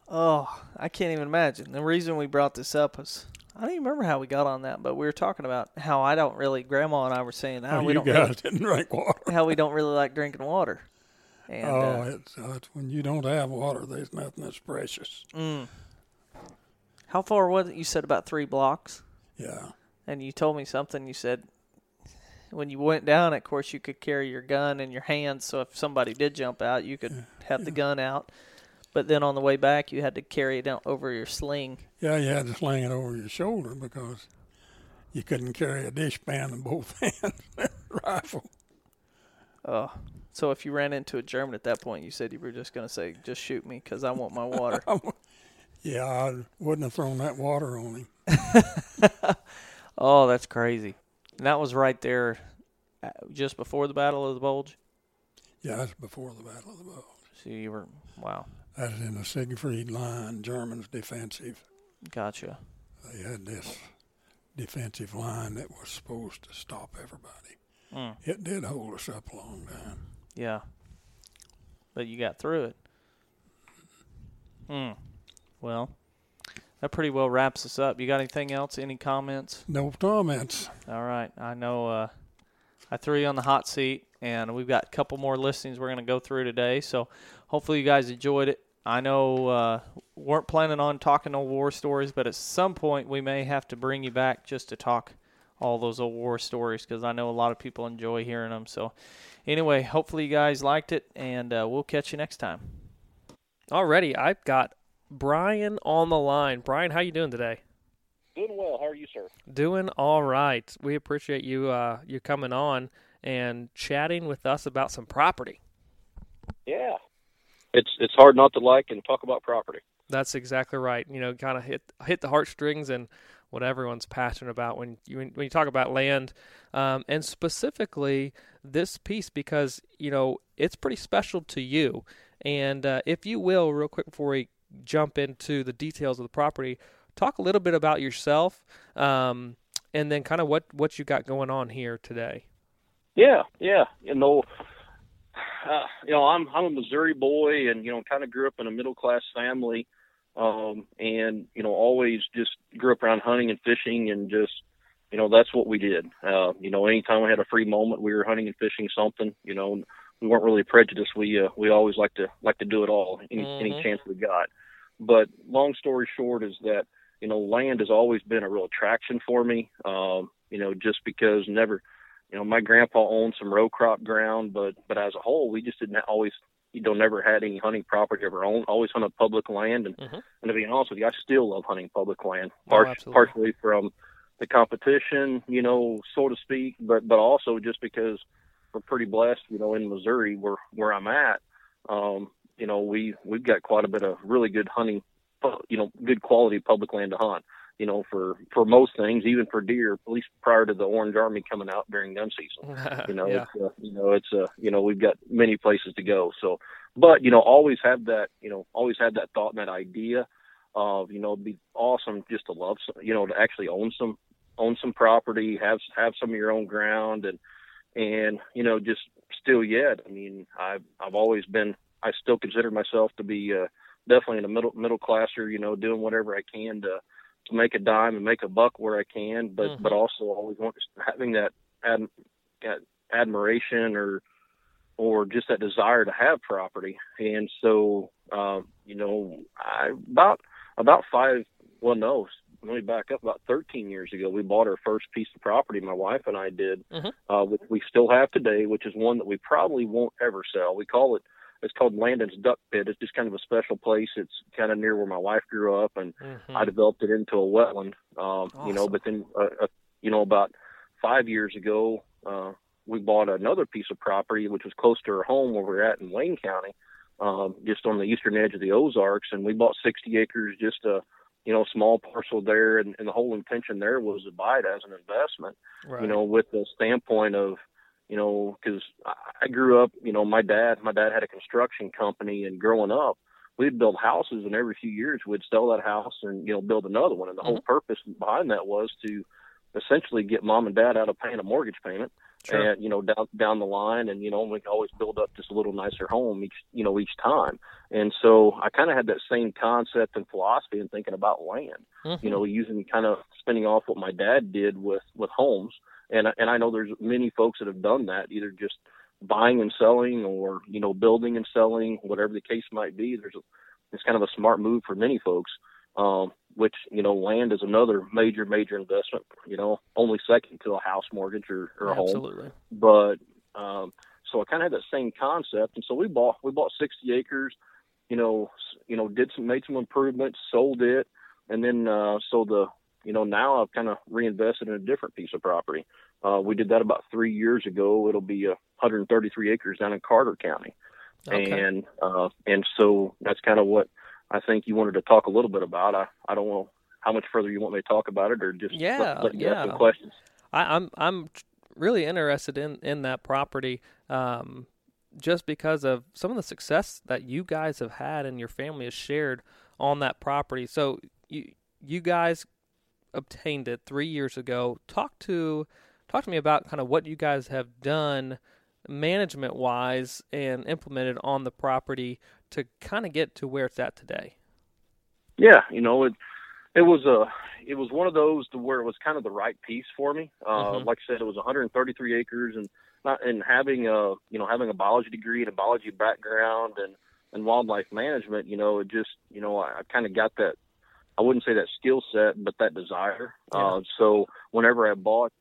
Oh, I can't even imagine. The reason we brought this up was, I don't even remember how we got on that, but we were talking about how I don't really, Grandma and I were saying, didn't drink water. How we don't really like drinking water. And, it's when you don't have water, there's nothing that's precious. Mm. How far was it? You said about 3 blocks? Yeah. And you told me something. You said when you went down, of course, you could carry your gun in your hand, so if somebody did jump out, you could have the gun out. But then on the way back, you had to carry it down over your sling. Yeah, you had to sling it over your shoulder because you couldn't carry a dishpan in both hands and a rifle. Oh, so if you ran into a German at that point, you said you were just going to say, just shoot me because I want my water. Yeah, I wouldn't have thrown that water on him. Oh, that's crazy. And that was right there just before the Battle of the Bulge? Yeah, that's before the Battle of the Bulge. So you were, wow. That was in the Siegfried line, Germans defensive. Gotcha. They had this defensive line that was supposed to stop everybody. Mm. It did hold us up a long time. Yeah. But you got through it. Hmm. Well, that pretty well wraps us up. You got anything else? Any comments? No comments. All right. I know I threw you on the hot seat, and we've got a couple more listings we're going to go through today. So hopefully you guys enjoyed it. I know weren't planning on talking old war stories, but at some point we may have to bring you back just to talk all those old war stories, because I know a lot of people enjoy hearing them. So anyway, hopefully you guys liked it, and we'll catch you next time. Alrighty, I've got Brian on the line. Brian, how you doing today? Doing well. How are you, sir? Doing all right. We appreciate you you coming on and chatting with us about some property. Yeah. It's hard not to like and talk about property. That's exactly right. You know, kind of hit the heartstrings and what everyone's passionate about when you talk about land, and specifically this piece, because, you know, it's pretty special to you. And if you will, real quick before we jump into the details of the property, talk a little bit about yourself, and then kind of what you got going on here today. Yeah. You know, I'm a Missouri boy, and, you know, kind of grew up in a middle-class family, and, you know, always just grew up around hunting and fishing, and just, you know, that's what we did. You know, anytime we had a free moment, we were hunting and fishing something. You know, we weren't really prejudiced. We always like to do it all, any chance we got. But long story short is that, you know, land has always been a real attraction for me. You know, just because you know, my grandpa owned some row crop ground, but as a whole, we just didn't always, you know, never had any hunting property of our own. Always hunted public land, and to be honest with you, I still love hunting public land, partially from the competition, you know, so to speak, but also just because we're pretty blessed, you know, in Missouri where I'm at. You know, we've got quite a bit of really good hunting, you know, good quality public land to hunt. You know, for most things, even for deer, at least prior to the Orange Army coming out during gun season. You know, yeah. It's we've got many places to go. So, but, you know, always had that thought and that idea of, you know, it'd be awesome just to love, you know, to actually own some property, have some of your own ground, and you know, just still yet. I mean, I still consider myself to be definitely in a middle classer. You know, doing whatever I can to make a dime and make a buck where I can, but also always want having that admiration or just that desire to have property. And so, you know, let me back up. About 13 years ago, we bought our first piece of property. My wife and I did, which we still have today, which is one that we probably won't ever sell. It's called Landon's Duck Pit. It's just kind of a special place. It's kind of near where my wife grew up, and I developed it into a wetland. Awesome. You know, but then, you know, about 5 years ago, we bought another piece of property, which was close to our home where we're at in Wayne County, just on the eastern edge of the Ozarks. And we bought 60 acres, just a, you know, small parcel there. And the whole intention there was to buy it as an investment, right. You know, with the standpoint of, you know, because I grew up, you know, my dad had a construction company, and growing up, we'd build houses, and every few years we'd sell that house and, you know, build another one. And the whole purpose behind that was to essentially get mom and dad out of paying a mortgage payment, sure. And, you know, down the line, and, you know, we could always build up just a little nicer home each time. And so I kind of had that same concept and philosophy in thinking about land, you know, using kind of spinning off what my dad did with homes. And I know there's many folks that have done that, either just buying and selling, or, you know, building and selling, whatever the case might be. It's kind of a smart move for many folks, which, you know, land is another major investment, you know, only second to a house mortgage or a home. Absolutely. But so I kind of had that same concept, and so we bought 60 acres, you know, made some improvements, sold it, and then you know, now I've kind of reinvested in a different piece of property. We did that about 3 years ago. It'll be 133 acres down in Carter County. Okay. And so that's kind of what I think you wanted to talk a little bit about. I don't know how much further you want me to talk about it, or just let you ask some questions. I'm really interested in that property, just because of some of the success that you guys have had and your family has shared on that property. So you guys obtained it 3 years ago. Talk to me about kind of what you guys have done management wise and implemented on the property to kind of get to where it's at today. Yeah. You know, It was one of those to where it was kind of the right piece for me. Like I said, it was 133 acres, and having a biology degree and a biology background and wildlife management, it just, I kind of got that. I wouldn't say that skill set, but that desire. Yeah. So whenever we bought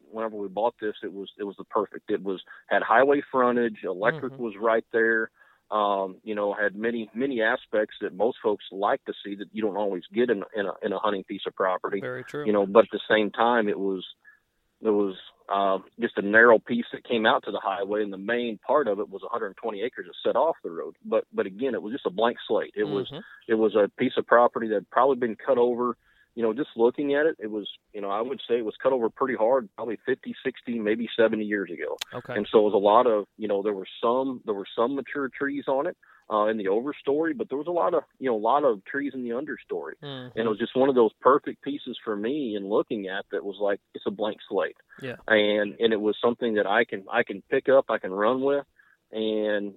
this, it was the perfect. Had highway frontage, electric was right there. Had many, many aspects that most folks like to see that you don't always get in a hunting piece of property. Very true. But at the same time, it was just a narrow piece that came out to the highway, and the main part of it was 120 acres that set off the road. But again, it was just a blank slate. It was a piece of property that had probably been cut over. Just looking at it, it was, I would say it was cut over pretty hard, probably 50, 60, maybe 70 years ago. Okay. And so it was a lot of, there were some mature trees on it in the overstory, but there was a lot of trees in the understory. Mm-hmm. And it was just one of those perfect pieces for me in looking at that was like, it's a blank slate. Yeah. And it was something that I can pick up, I can run with, and,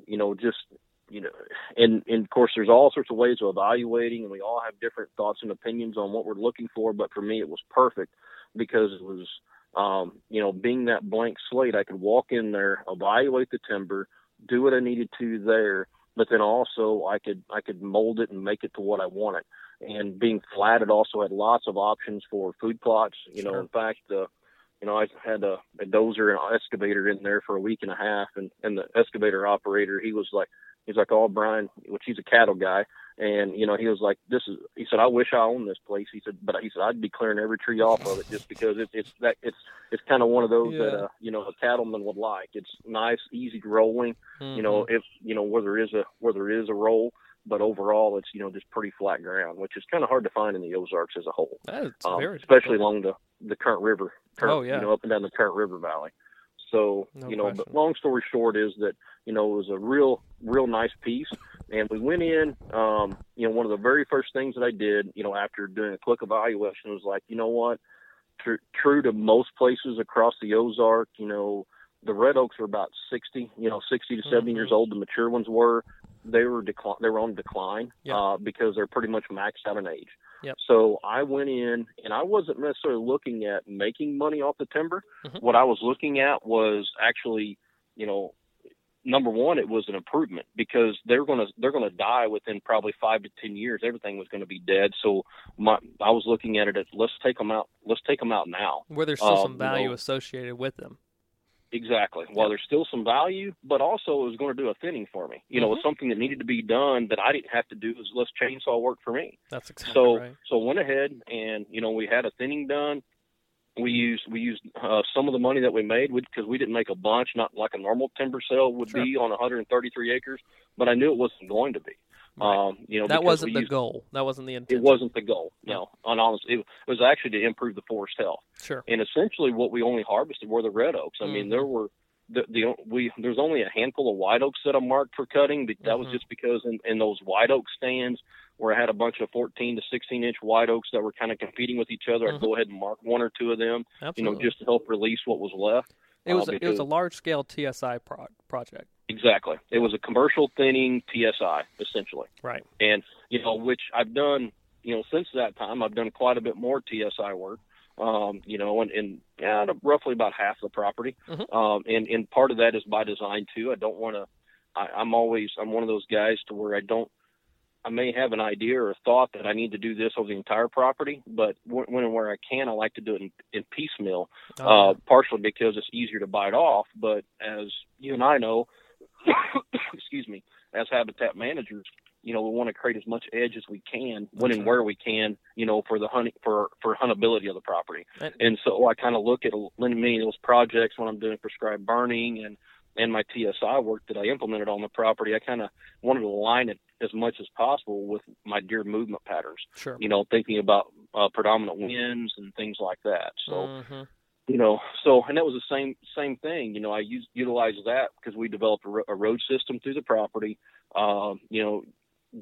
and of course, there's all sorts of ways of evaluating, and we all have different thoughts and opinions on what we're looking for. But for me, it was perfect because it was, being that blank slate, I could walk in there, evaluate the timber, do what I needed to there, but then also I could mold it and make it to what I wanted. And being flat, it also had lots of options for food plots. In fact, I had a dozer and an excavator in there for a week and a half, and the excavator operator, he's like, oh, Brian, which he's a cattle guy. And, he was like, he said, I wish I owned this place. He said, I'd be clearing every tree off of it just because it's kind of one of those that, a cattleman would like. It's nice, easy rolling, where there is a roll, but overall it's, just pretty flat ground, which is kind of hard to find in the Ozarks as a whole, especially along the Current River, up and down the Current River Valley. So, but long story short is that, it was a real, real nice piece. And we went in, one of the very first things that I did, after doing a quick evaluation was like, you know what, true to most places across the Ozark, the red oaks were about 60 to 70 years old. The mature ones were, they were on decline, because they're pretty much maxed out in age. Yep. So I went in, and I wasn't necessarily looking at making money off the timber. Mm-hmm. What I was looking at was actually, number one, it was an improvement because they're going to die within probably 5 to 10 years. Everything was going to be dead. So I was looking at it as let's take them out now, where there's still some value associated with them. Exactly. Well, there's still some value, but also it was going to do a thinning for me. It was something that needed to be done that I didn't have to do. It was less chainsaw work for me. That's exactly right. So went ahead and, we had a thinning done. We used some of the money that we made because we didn't make a bunch, not like a normal timber sale would be on 133 acres, but I knew it wasn't going to be. Right. That wasn't the goal. That wasn't the intention. It wasn't the goal. No, and honestly, it was actually to improve the forest health. Sure. And essentially, what we only harvested were the red oaks. I mean, there were there's only a handful of white oaks that I marked for cutting, but that was just because in those white oak stands where I had a bunch of 14 to 16 inch white oaks that were kind of competing with each other, I'd go ahead and mark one or two of them. Absolutely. Just to help release what was left. It was a large scale TSI project. Exactly. It was a commercial thinning TSI, essentially. Right. And, which I've done, since that time, I've done quite a bit more TSI work, and roughly about half the property. Mm-hmm. And part of that is by design, too. I don't want to – I'm one of those guys to where I may have an idea or a thought that I need to do this over the entire property, but when and where I can, I like to do it in piecemeal, partially because it's easier to bite off. But as you and I know, excuse me, as habitat managers, we want to create as much edge as we can when and where we can, for the hunting, for huntability of the property. And so I kind of look at many of those projects when I'm doing prescribed burning and my TSI work that I implemented on the property. I kind of wanted to align it as much as possible with my deer movement patterns, thinking about predominant winds and things like that. So, and that was the same thing. I utilized that because we developed a road system through the property,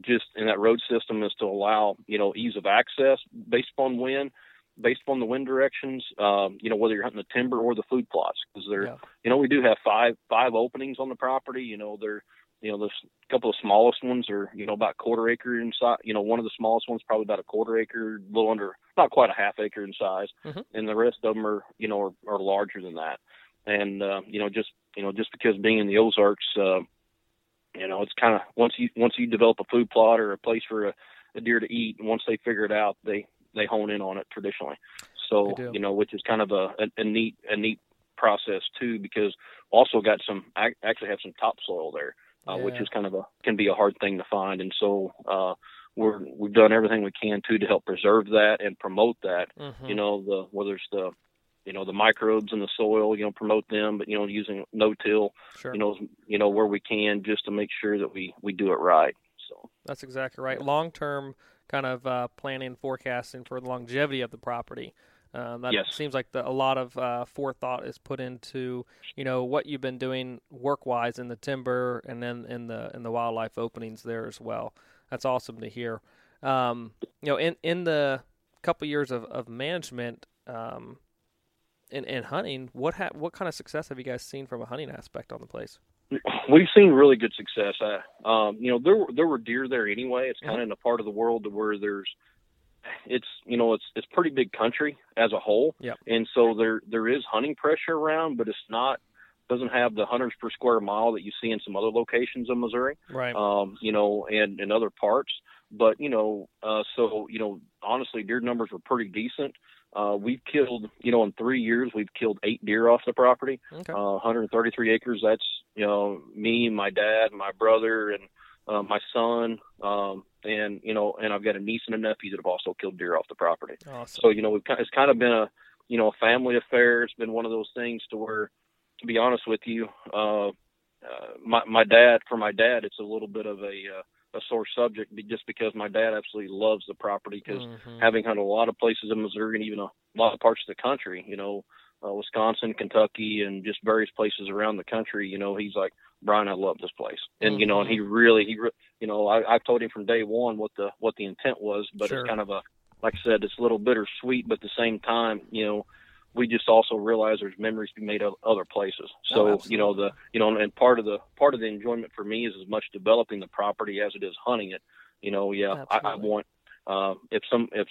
just in that road system is to allow, ease of access based upon wind, based upon the wind directions, whether you're hunting the timber or the food plots, because we do have five openings on the property. you know, there's a couple of smallest ones are, you know, about quarter acre in size. You know, one of the smallest ones probably about a quarter acre, a little under, not quite a half acre in size. Mm-hmm. And the rest of them are, you know, are larger than that. And, you know, just because being in the Ozarks, you know, it's kind of, once you develop a food plot or a place for a deer to eat, and once they figure it out, they hone in on it traditionally. So, you know, which is kind of a neat process too, because also got some, I actually have some topsoil there, which is kind of can be a hard thing to find. And so, we've done everything we can too, to help preserve that and promote that, mm-hmm. you know, whether it's the microbes in the soil, you know, promote them, but, you know, using no-till, sure. you know, where we can, just to make sure that we do it right. So that's exactly right. Long-term kind of planning and forecasting for the longevity of the property. That yes. seems like a lot of forethought is put into, you know, what you've been doing work-wise in the timber and then in the wildlife openings there as well. That's awesome to hear. You know, in the couple years of management, and hunting, what kind of success have you guys seen from a hunting aspect on the place? We've seen really good success. You know, there were deer there anyway. It's kind of in a part of the world where it's pretty big country as a whole. Yeah. And so there is hunting pressure around, but it's doesn't have the hunters per square mile that you see in some other locations in Missouri. Right. You know, and in other parts, but you know, so, you know, honestly, deer numbers were pretty decent. We've killed, you know, in 3 years, we've killed 8 deer off the property, okay. 133 acres. That's, you know, me, my dad, my brother, and my son. And, you know, and I've got a niece and a nephew that have also killed deer off the property. Awesome. So, you know, it's kind of been a family affair. It's been one of those things to where, to be honest with you, my dad, it's a little bit of a sore subject, just because my dad absolutely loves the property, because mm-hmm. having hunted a lot of places in Missouri and even a lot of parts of the country, you know, Wisconsin, Kentucky, and just various places around the country, you know, he's like, Brian, I love this place. And, mm-hmm. you know, and he really, you know, I've told him from day one what the intent was, but sure. it's kind of like I said, it's a little bittersweet, but at the same time, you know, we just also realize there's memories to be made of other places. So, oh, you know, and part of the enjoyment for me is as much developing the property as it is hunting it. You know, yeah, I want, if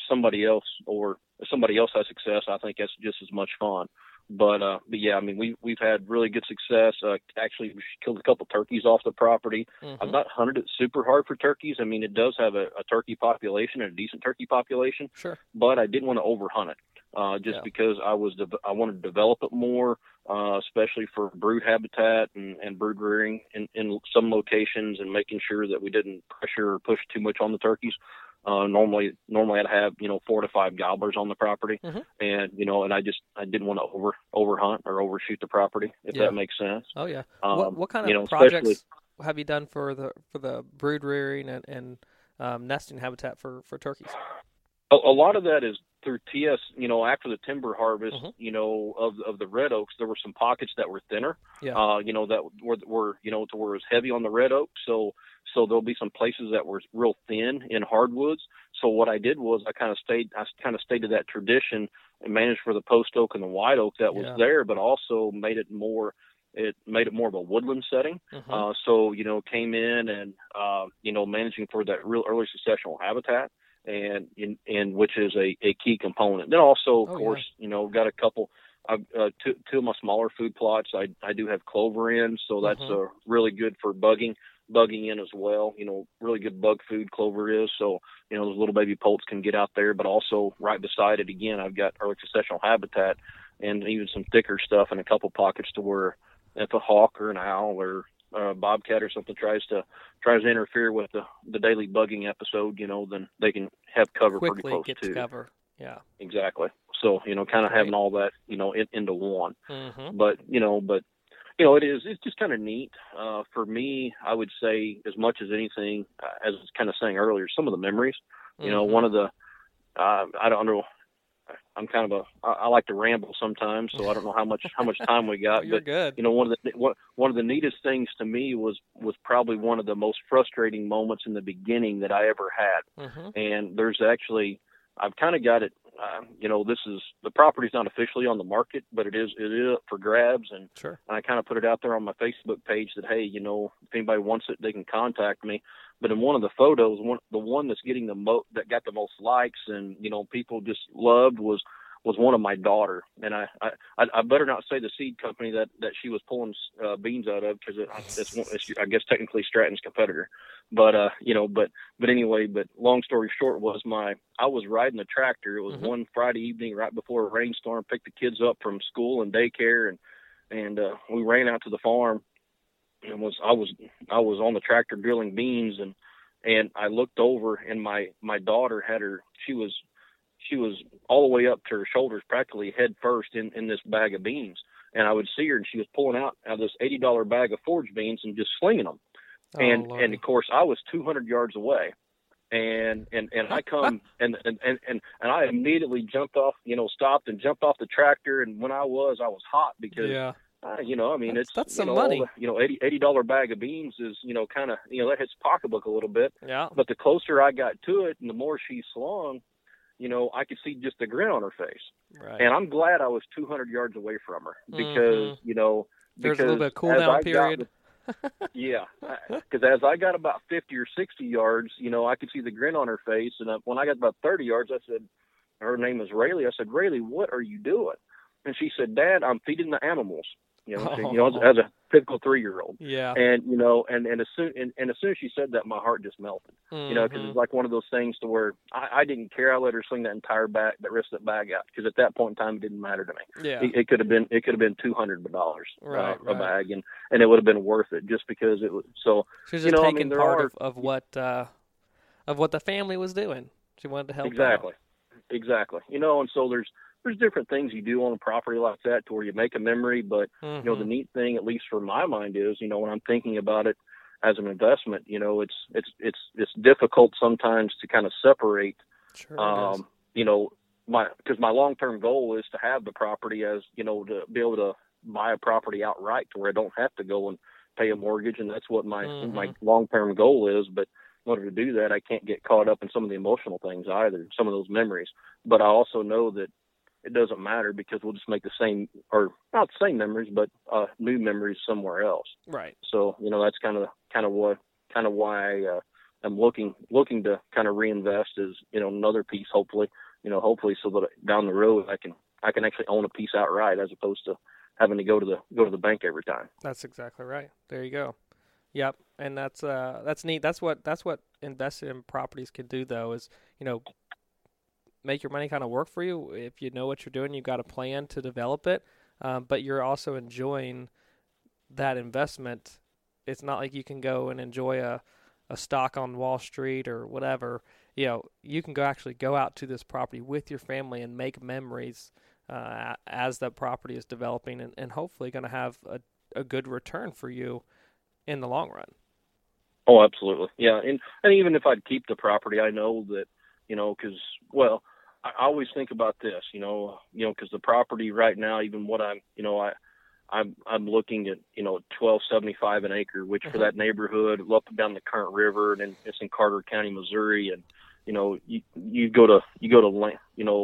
somebody else has success, I think that's just as much fun. But yeah, I mean, we've had really good success. Actually, we killed a couple turkeys off the property. Mm-hmm. I've not hunted it super hard for turkeys. I mean, it does have a turkey population and a decent turkey population. Sure. But I didn't want to overhunt it. Because I wanted to develop it more, especially for brood habitat and brood rearing in some locations, and making sure that we didn't pressure or push too much on the turkeys. Normally I'd have, you know, 4 to 5 gobblers on the property, mm-hmm. and, you know, and I didn't want to overhunt or overshoot the property, if that makes sense. Oh yeah. What kind of projects have you done for the brood rearing and nesting habitat for turkeys? A lot of that is through TS, you know, after the timber harvest, mm-hmm. you know, of the red oaks, there were some pockets that were thinner, you know, that were, you know, to where it was heavy on the red oak. So there'll be some places that were real thin in hardwoods. So what I did was I kind of stayed to that tradition and managed for the post oak and the white oak that was there, but also made it more of a woodland setting. Mm-hmm. So, you know, came in and, you know, managing for that real early successional habitat. And which is a key component. Then also, of course, you know, got a couple, two of my smaller food plots. I do have clover in, so that's mm-hmm. Really good for bugging in as well. You know, really good bug food clover is. So, you know, those little baby poults can get out there, but also right beside it again, I've got early successional habitat and even some thicker stuff in a couple pockets to where if a hawk or an owl or bobcat or something tries to interfere with the daily bugging episode, you know, then they can have cover quickly pretty close to cover. Yeah, exactly. So, you know, kind of having all that, you know, into one, mm-hmm. but, you know, it's just kind of neat. For me, I would say as much as anything, as I was kind of saying earlier, some of the memories, you mm-hmm. know, one of the, I don't know, I'm kind of I like to ramble sometimes, so I don't know how much time we got. You're but good. You know, one of the neatest things to me was probably one of the most frustrating moments in the beginning that I ever had. Mm-hmm. And I've kind of got it This is, the property's not officially on the market, but it is up for grabs. And, sure. And I kind of put it out there on my Facebook page that, hey, if anybody wants it, they can contact me. But in one of the photos, the one that's getting that got the most likes and, people just loved was one of my daughter. And I better not say the seed company that she was pulling beans out of, because it's I guess technically Stratton's competitor, but long story short was I was riding the tractor. It was one Friday evening right before a rainstorm, picked the kids up from school and daycare. And we ran out to the farm and I was on the tractor drilling beans. And I looked over and my daughter had her, she was all the way up to her shoulders, practically head first in this bag of beans. And I would see her, and she was pulling out of this $80 bag of forage beans and just slinging them. Oh, and of course I was 200 yards away and I come and I immediately stopped and jumped off the tractor. And when I was hot because, that's some money, $80 bag of beans is, that hits pocketbook a little bit. Yeah. But the closer I got to it and the more she slung, I could see just the grin on her face. Right. And I'm glad I was 200 yards away from her because, there's a little bit of cool down period. Because as I got about 50 or 60 yards, I could see the grin on her face. And when I got about 30 yards, I said, her name is Rayleigh. I said, Rayleigh, what are you doing? And she said, Dad, I'm feeding the animals. As a typical 3-year-old. Yeah. And as soon as she said that, my heart just melted. Because it's like one of those things to where I didn't care. I let her sling that rest of that bag out, because at that point in time it didn't matter to me. Yeah. It could have been $200 a bag, and it would have been worth it just because it was so. She's just taking part of what the family was doing. She wanted to help. Exactly. And so there's different things you do on a property like that to where you make a memory, but the neat thing, at least for my mind, is when I'm thinking about it as an investment, it's difficult sometimes to kind of separate, because my long-term goal is to have the property as to be able to buy a property outright to where I don't have to go and pay a mortgage, and that's what my long-term goal is, but. In order to do that, I can't get caught up in some of the emotional things either, some of those memories. But I also know that it doesn't matter, because we'll just make the same, or not the same memories, but new memories somewhere else. Right. So that's kind of why I'm looking to kind of reinvest is another piece, hopefully so that down the road I can actually own a piece outright as opposed to having to go to the bank every time. That's exactly right. There you go. Yep, and that's neat. That's what investing in properties can do, though, is make your money kind of work for you. If you know what you're doing, you've got a plan to develop it, but you're also enjoying that investment. It's not like you can go and enjoy a stock on Wall Street or whatever. You can actually go out to this property with your family and make memories as that property is developing, and hopefully going to have a good return for you in the long run. Oh, absolutely. Yeah. And even if I'd keep the property, I know that, I always think about this, cause the property right now, even what I'm looking at, $12.75 an acre, which for that neighborhood up and down the Current River, and it's in Carter County, Missouri. And, you go to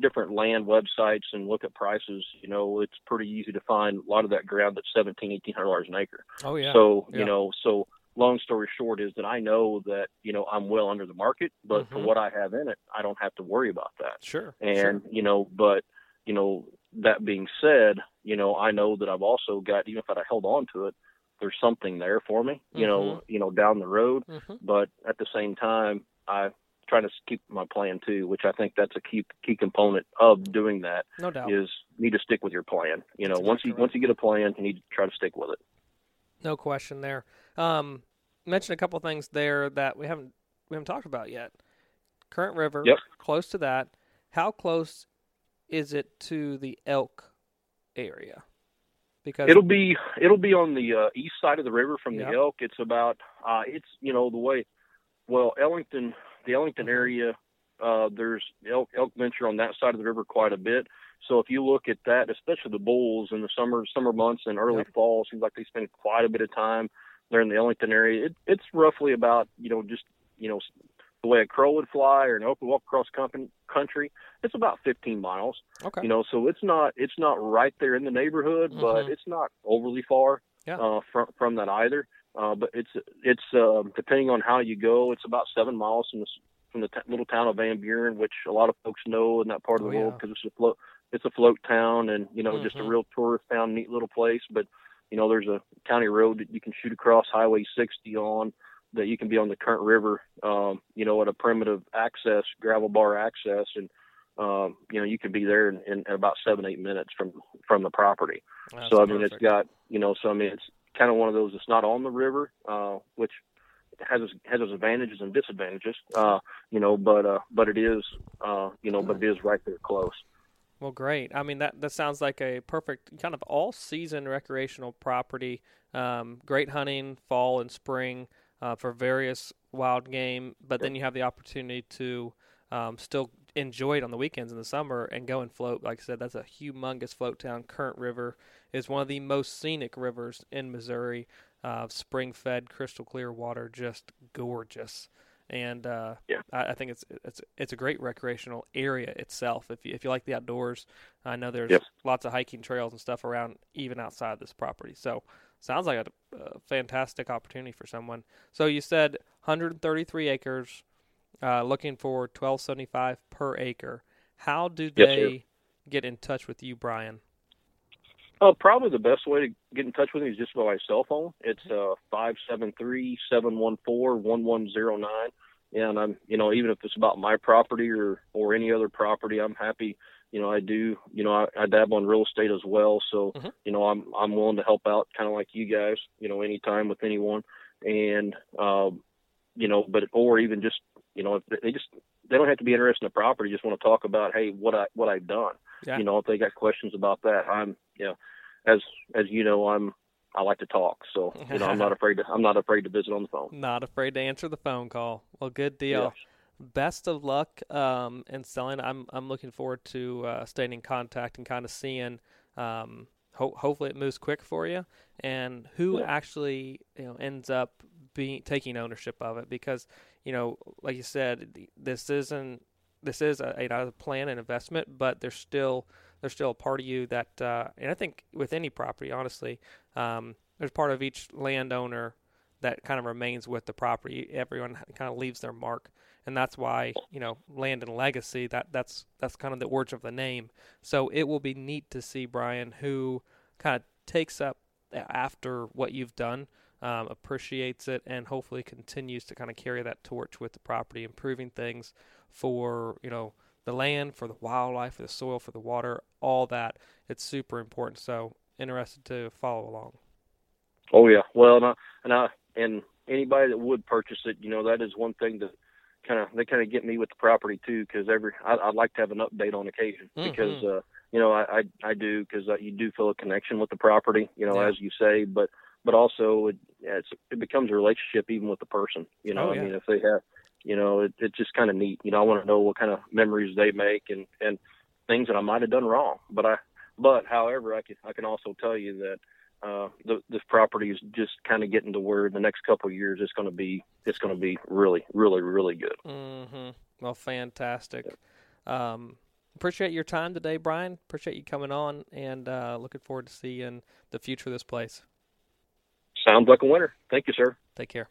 different land websites and look at prices, it's pretty easy to find a lot of that ground that's $1,700-$1,800 an acre. Oh yeah. So long story short is that I know that, I'm well under the market, but for what I have in it, I don't have to worry about that. Sure. And, that being said, I know that I've also got, even if I held on to it, there's something there for me, down the road. But at the same time, I trying to keep my plan too, which I think that's a key component of doing that. No doubt. Is you need to stick with your plan. Once you get a plan, you need to try to stick with it. No question there. Mentioned a couple of things there that we haven't talked about yet. Current River, yep. Close to that. How close is it to the elk area? Because it'll be on the east side of the river from the elk. It's about Ellington. The Ellington area, there's elk venture on that side of the river quite a bit. So if you look at that, especially the bulls in the summer months and early fall, seems like they spend quite a bit of time there in the Ellington area. It's roughly about, the way a crow would fly or an open walk across country, it's about 15 miles. Okay. You know, so it's not right there in the neighborhood, mm-hmm. but it's not overly far from that either. But it's depending on how you go, it's about 7 miles from the little town of Van Buren, which a lot of folks know in that part of the world because it's a float town and, you know, mm-hmm. just a real tourist town, neat little place. But, you know, there's a county road that you can shoot across Highway 60 on, that you can be on the Current River, you know, at a primitive access, gravel bar access. And, you know, you can be there in about 7-8 minutes from the property. That's so, I mean, perfect. It's got, you know, so, I mean, it's kind of one of those that's not on the river, which has its advantages and disadvantages, you know, but it is, you know, but it is right there close. Well, great. I mean, that sounds like a perfect kind of all-season recreational property. Great hunting, fall and spring, for various wild game, but then you have the opportunity to still enjoy it on the weekends in the summer and go and float. Like I said, that's a humongous float town. Current River is one of the most scenic rivers in Missouri. Spring-fed, crystal-clear water, just gorgeous. And I think it's a great recreational area itself. If you like the outdoors, I know there's lots of hiking trails and stuff around, even outside this property. So sounds like a fantastic opportunity for someone. So you said 133 acres, looking for $12.75 per acre. How do they get in touch with you, Brian? Probably the best way to get in touch with me is just by my cell phone. It's 573-714-1109. And I'm, you know, even if it's about my property or any other property, I'm happy. You know, I do, you know, I dabble in real estate as well. So, mm-hmm. you know, I'm willing to help out kind of like you guys, you know, anytime with anyone. And, you know, but, or even just, you know, if they don't have to be interested in the property. Just want to talk about, hey, what I've done. Yeah. You know, if they got questions about that, I'm, you know, as you know, I like to talk. So, you know, I'm not afraid to visit on the phone. Not afraid to answer the phone call. Well, good deal. Yes. Best of luck in selling. I'm looking forward to staying in contact and kind of seeing. Hopefully, it moves quick for you, and who actually, you know, ends up taking ownership of it, because, you know, like you said, this is a plan and investment, but there's still a part of you that, and I think with any property, honestly, there's part of each landowner that kind of remains with the property. Everyone kind of leaves their mark, and that's why, you know, land and legacy, that's kind of the origin of the name. So it will be neat to see, Brian, who kind of takes up after what you've done, appreciates it, and hopefully continues to kind of carry that torch with the property, improving things for, you know, the land, for the wildlife, for the soil, for the water, all that. It's super important. So interested to follow along. Oh yeah. Well, and anybody that would purchase it, you know, that is one thing that they kind of get me with the property too, because I'd like to have an update on occasion, mm-hmm. because you know, I do, because you do feel a connection with the property, you know, as you say, but also it becomes a relationship even with the person, you know, I mean, if they have, you know, it's just kind of neat. You know, I want to know what kind of memories they make and things that I might've done wrong, but however, I can also tell you that, this property is just kind of getting to where the next couple of years it's going to be really, really, really good. Mm-hmm. Well, fantastic. Yeah. Appreciate your time today, Brian. Appreciate you coming on, and looking forward to seeing the future of this place. Sounds like a winner. Thank you, sir. Take care.